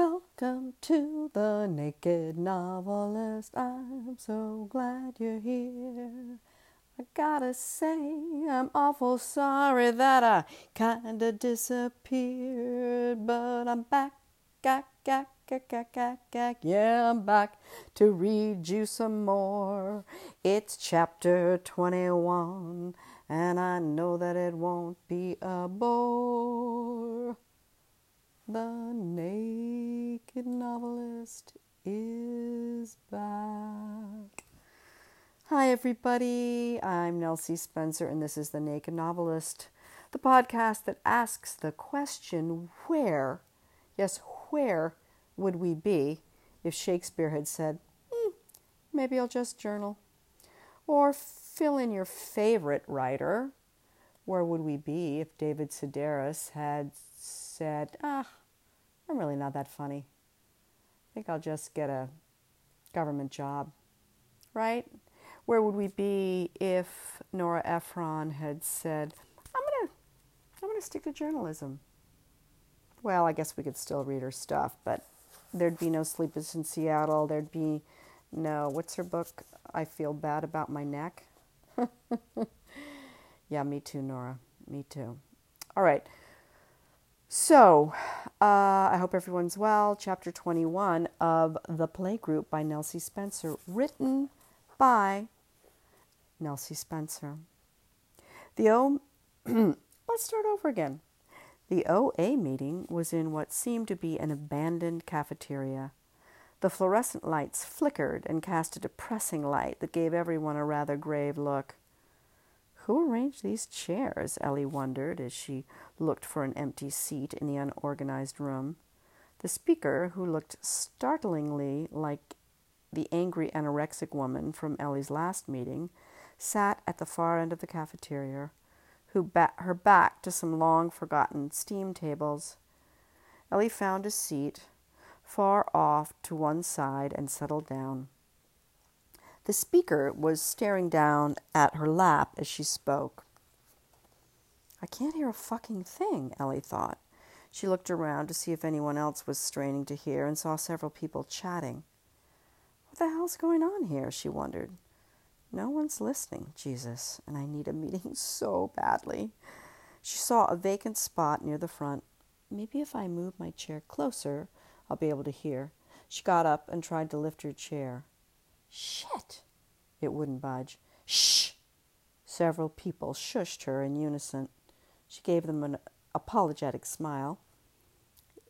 Welcome to The Naked Novelist. I'm so glad you're here. I gotta say, I'm awful sorry that I kinda disappeared, but I'm back. Yeah, I'm back to read you some more. It's chapter 21, and I know that it won't be a bore. The Naked Novelist is back. Hi, everybody. I'm Nelsie Spencer, and this is The Naked Novelist, the podcast that asks the question, where? Yes, where would we be if Shakespeare had said, maybe I'll just journal? Or fill in your favorite writer. Where would we be if David Sedaris had said, I'm really not that funny. I think I'll just get a government job, right? Where would we be if Nora Ephron had said, I'm gonna stick to journalism? Well, I guess we could still read her stuff, but there'd be no Sleepless in Seattle. There'd be no, what's her book? I Feel Bad About My Neck. Yeah, me too, Nora. Me too. All right. So, I hope everyone's well. Chapter 21 of The Playgroup by Nelsie Spencer, written by Nelsie Spencer. Let's start over again. The OA meeting was in what seemed to be an abandoned cafeteria. The fluorescent lights flickered and cast a depressing light that gave everyone a rather grave look. Who arranged these chairs? Ellie wondered as she looked for an empty seat in the unorganized room. The speaker, who looked startlingly like the angry anorexic woman from Ellie's last meeting, sat at the far end of the cafeteria, her back to some long-forgotten steam tables. Ellie found a seat far off to one side and settled down. The speaker was staring down at her lap as she spoke. I can't hear a fucking thing, Ellie thought. She looked around to see if anyone else was straining to hear and saw several people chatting. What the hell's going on here, she wondered. No one's listening, Jesus, and I need a meeting so badly. She saw a vacant spot near the front. Maybe if I move my chair closer, I'll be able to hear. She got up and tried to lift her chair. Shit! It wouldn't budge. Shh! Several people shushed her in unison. She gave them an apologetic smile.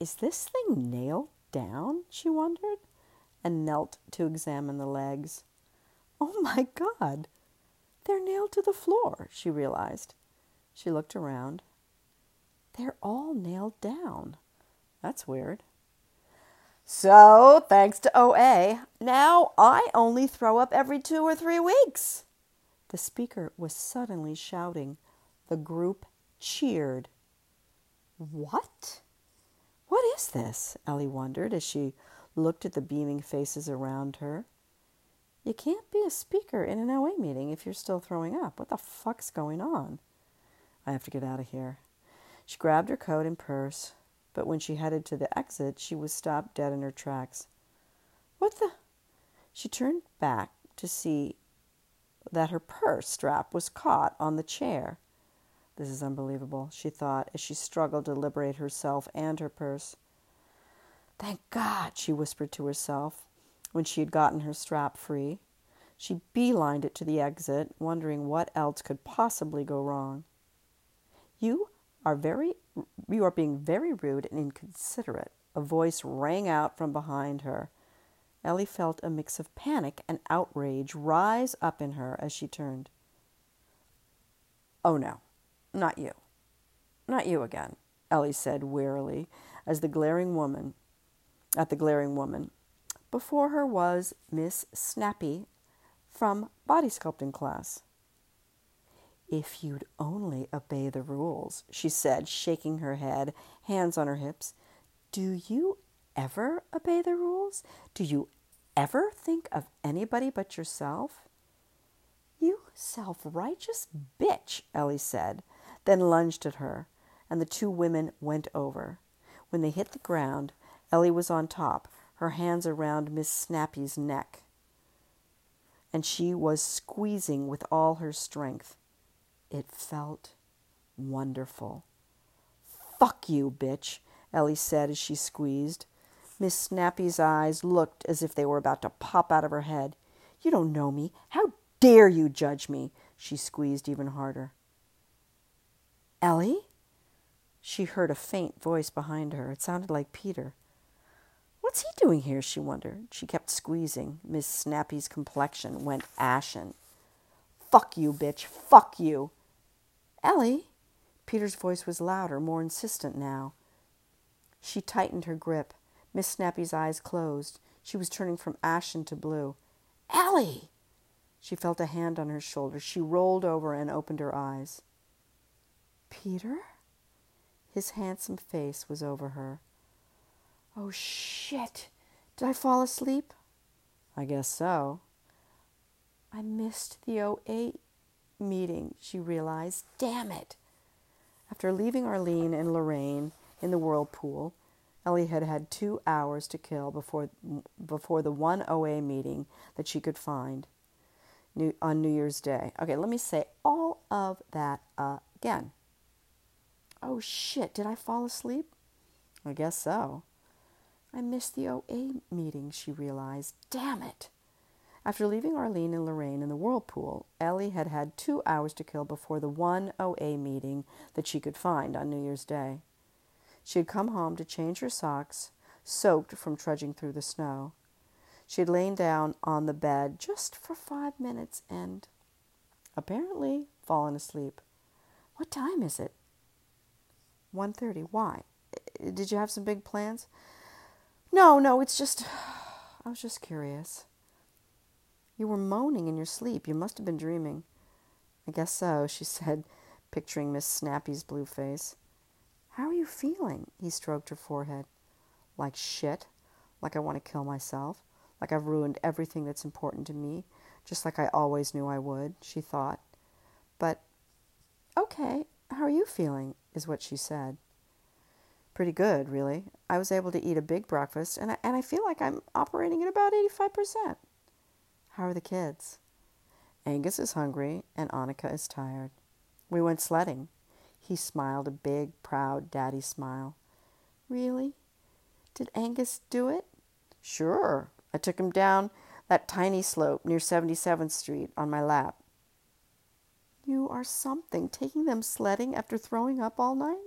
Is this thing nailed down? She wondered, and knelt to examine the legs. Oh, my God, they're nailed to the floor, she realized. She looked around. They're all nailed down. That's weird. So, thanks to OA, now I only throw up every 2 or 3 weeks. The speaker was suddenly shouting. The group cheered. What? What is this? Ellie wondered as she looked at the beaming faces around her. You can't be a speaker in an OA meeting if you're still throwing up. What the fuck's going on? I have to get out of here. She grabbed her coat and purse, but when she headed to the exit, she was stopped dead in her tracks. What the? She turned back to see that her purse strap was caught on the chair. This is unbelievable, she thought as she struggled to liberate herself and her purse. Thank God, she whispered to herself. When she had gotten her strap free, she beelined it to the exit, wondering what else could possibly go wrong. You are being very rude and inconsiderate, a voice rang out from behind her. Ellie felt a mix of panic and outrage rise up in her as she turned. Oh no, not you. Not you again, Ellie said wearily, at the glaring woman. Before her was Miss Snappy from body sculpting class. If you'd only obey the rules, she said, shaking her head, hands on her hips. Do you ever obey the rules? Do you ever think of anybody but yourself? You self-righteous bitch, Ellie said, then lunged at her, and the two women went over. When they hit the ground, Ellie was on top, her hands around Miss Snappy's neck, and she was squeezing with all her strength. It felt wonderful. "Fuck you, bitch," Ellie said as she squeezed. Miss Snappy's eyes looked as if they were about to pop out of her head. "You don't know me. How dare you judge me?" She squeezed even harder. "Ellie?" She heard a faint voice behind her. It sounded like Peter. "What's he doing here?" she wondered. She kept squeezing. Miss Snappy's complexion went ashen. "Fuck you, bitch. Fuck you." "Ellie?" Peter's voice was louder, more insistent now. She tightened her grip. Miss Snappy's eyes closed. She was turning from ashen to blue. "Ellie!" She felt a hand on her shoulder. She rolled over and opened her eyes. "Peter?" His handsome face was over her. "Oh, shit. Did I fall asleep?" "I guess so." "I missed the OA meeting," she realized. "Damn it." After leaving Arlene and Lorraine in the whirlpool, Ellie had had 2 hours to kill before the one OA meeting that she could find on New Year's Day. Okay, let me say all of that again. "Oh, shit. Did I fall asleep?" "I guess so." "I missed the OA meeting," she realized. "Damn it." After leaving Arlene and Lorraine in the whirlpool, Ellie had had 2 hours to kill before the one OA meeting that she could find on New Year's Day. She had come home to change her socks, soaked from trudging through the snow. She had lain down on the bed just for 5 minutes and, apparently, fallen asleep. "What time is it?" 1:30. "Why? Did you have some big plans?" No, it's just... I was just curious." "You were moaning in your sleep. You must have been dreaming." "I guess so," she said, picturing Miss Snappy's blue face. "How are you feeling?" He stroked her forehead. "Like shit. Like I want to kill myself. Like I've ruined everything that's important to me. Just like I always knew I would," she thought. But, "Okay, how are you feeling?" is what she said. "Pretty good, really. I was able to eat a big breakfast, and I feel like I'm operating at about 85%. "How are the kids?" "Angus is hungry, and Annika is tired. We went sledding." He smiled a big, proud daddy smile. "Really? Did Angus do it?" "Sure. I took him down that tiny slope near 77th Street on my lap." "You are something, taking them sledding after throwing up all night?"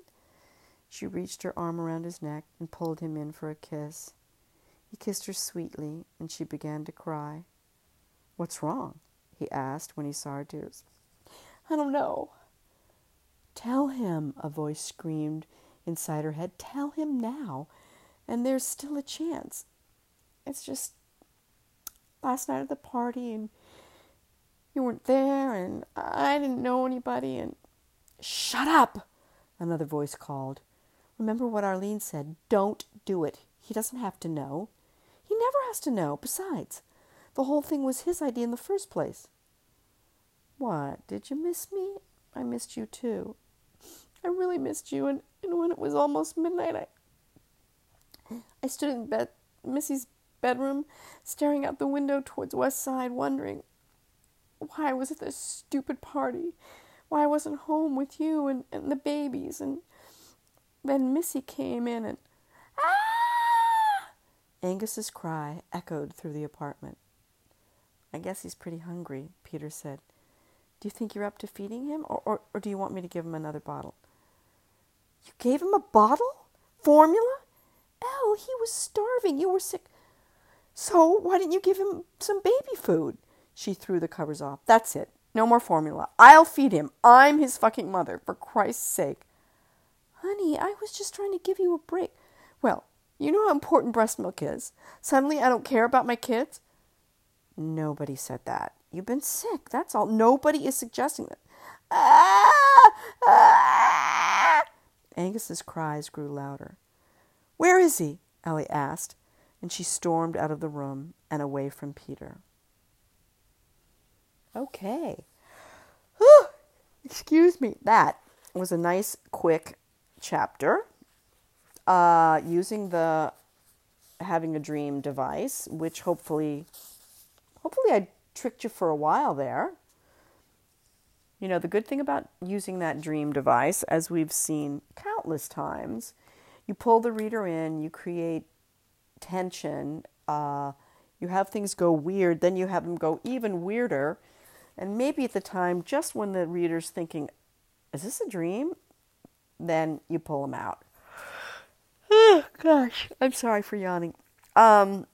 She reached her arm around his neck and pulled him in for a kiss. He kissed her sweetly, and she began to cry. "What's wrong?" he asked when he saw her tears. "I don't know." "Tell him," a voice screamed inside her head. "Tell him now, and there's still a chance. It's just last night at the party, and you weren't there, and I didn't know anybody, and..." "Shut up!" another voice called. "Remember what Arlene said. Don't do it. He doesn't have to know. He never has to know. Besides, the whole thing was his idea in the first place." "What? Did you miss me? I missed you too. I really missed you, and when it was almost midnight, I stood in Missy's bedroom, staring out the window towards West Side, wondering why I was at this stupid party, why I wasn't home with you and the babies, and then Missy came in and... Ah!" Angus's cry echoed through the apartment. "I guess he's pretty hungry," Peter said. "Do you think you're up to feeding him, or do you want me to give him another bottle?" "You gave him a bottle? Formula? Elle, he was starving. You were sick. So why didn't you give him some baby food?" She threw the covers off. "That's it. No more formula. I'll feed him. I'm his fucking mother, for Christ's sake." "Honey, I was just trying to give you a break." "Well, you know how important breast milk is. Suddenly I don't care about my kids." "Nobody said that. You've been sick, that's all. Nobody is suggesting that." Angus's cries grew louder. "Where is he?" Ellie asked, and she stormed out of the room and away from Peter. Okay. Excuse me. That was a nice, quick chapter. Using the having a dream device, which hopefully I tricked you for a while there. You know, the good thing about using that dream device, as we've seen countless times, you pull the reader in, you create tension, you have things go weird, then you have them go even weirder. And maybe at the time, just when the reader's thinking, is this a dream? Then you pull them out. Oh, gosh, I'm sorry for yawning. And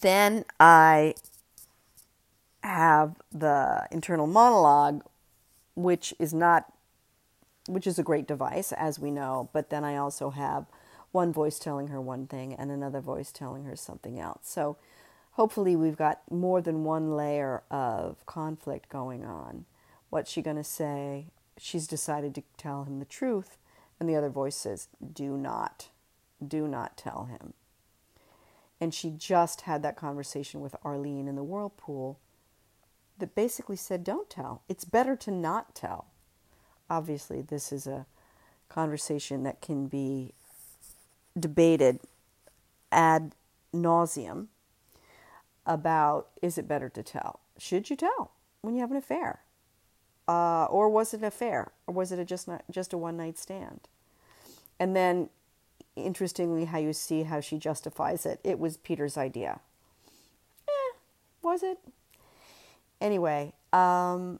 then I have the internal monologue, which is a great device, as we know, but then I also have one voice telling her one thing and another voice telling her something else. So hopefully we've got more than one layer of conflict going on. What's she going to say? She's decided to tell him the truth, and the other voice says, do not tell him. And she just had that conversation with Arlene in the whirlpool that basically said, don't tell. It's better to not tell. Obviously, this is a conversation that can be debated ad nauseum about, is it better to tell? Should you tell when you have an affair? Or was it an affair? Or was it just a one-night stand? And then, interestingly, how you see how she justifies it. It was Peter's idea. Was it? Anyway, and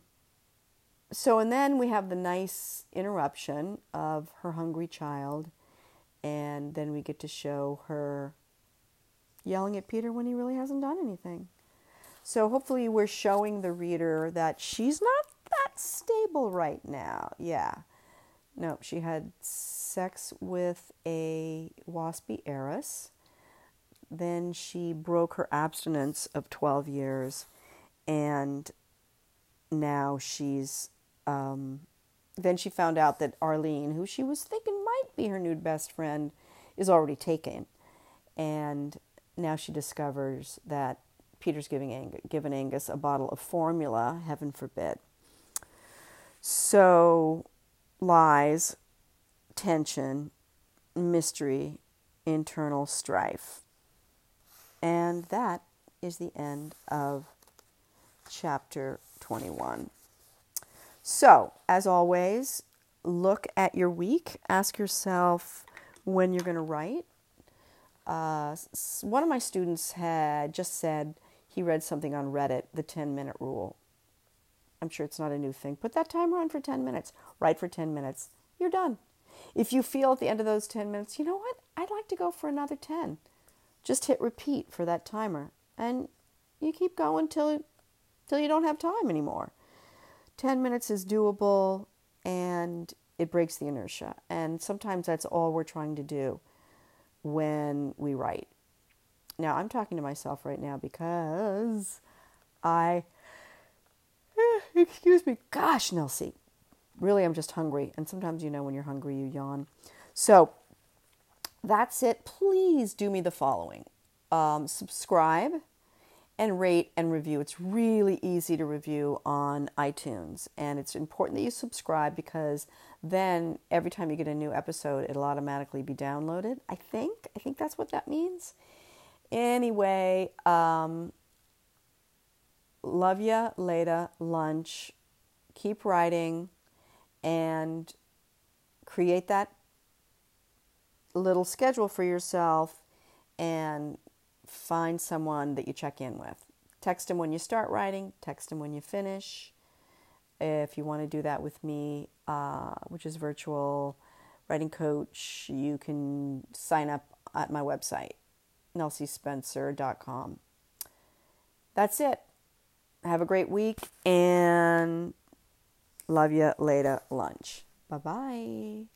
then we have the nice interruption of her hungry child, and then we get to show her yelling at Peter when he really hasn't done anything. So hopefully we're showing the reader that she's not that stable right now. Yeah. No, she had sex with a waspy heiress. Then she broke her abstinence of 12 years. And now she's, then she found out that Arlene, who she was thinking might be her new best friend, is already taken. And now she discovers that Peter's given Angus a bottle of formula, heaven forbid. So, lies, tension, mystery, internal strife. And that is the end of Chapter 21. So, as always, look at your week. Ask yourself when you're going to write. One of my students had just said he read something on Reddit, the 10-minute rule. I'm sure it's not a new thing. Put that timer on for 10 minutes. Write for 10 minutes. You're done. If you feel at the end of those 10 minutes, you know what? I'd like to go for another 10. Just hit repeat for that timer. And you keep going till you don't have time anymore. 10 minutes is doable, and it breaks the inertia. And sometimes that's all we're trying to do when we write. Now, I'm talking to myself right now because excuse me, gosh, Nelsie. Really, I'm just hungry. And sometimes, you know, when you're hungry, you yawn. So that's it. Please do me the following. Subscribe. And rate and review. It's really easy to review on iTunes. And it's important that you subscribe, because then every time you get a new episode, it'll automatically be downloaded. I think that's what that means. Anyway, love ya, later, lunch. Keep writing and create that little schedule for yourself, and find someone that you check in with. Text them when you start writing. Text them when you finish. If you want to do that with me, which is virtual writing coach, you can sign up at my website, nelsiespencer.com. That's it. Have a great week, and love you later, lunch. Bye-bye.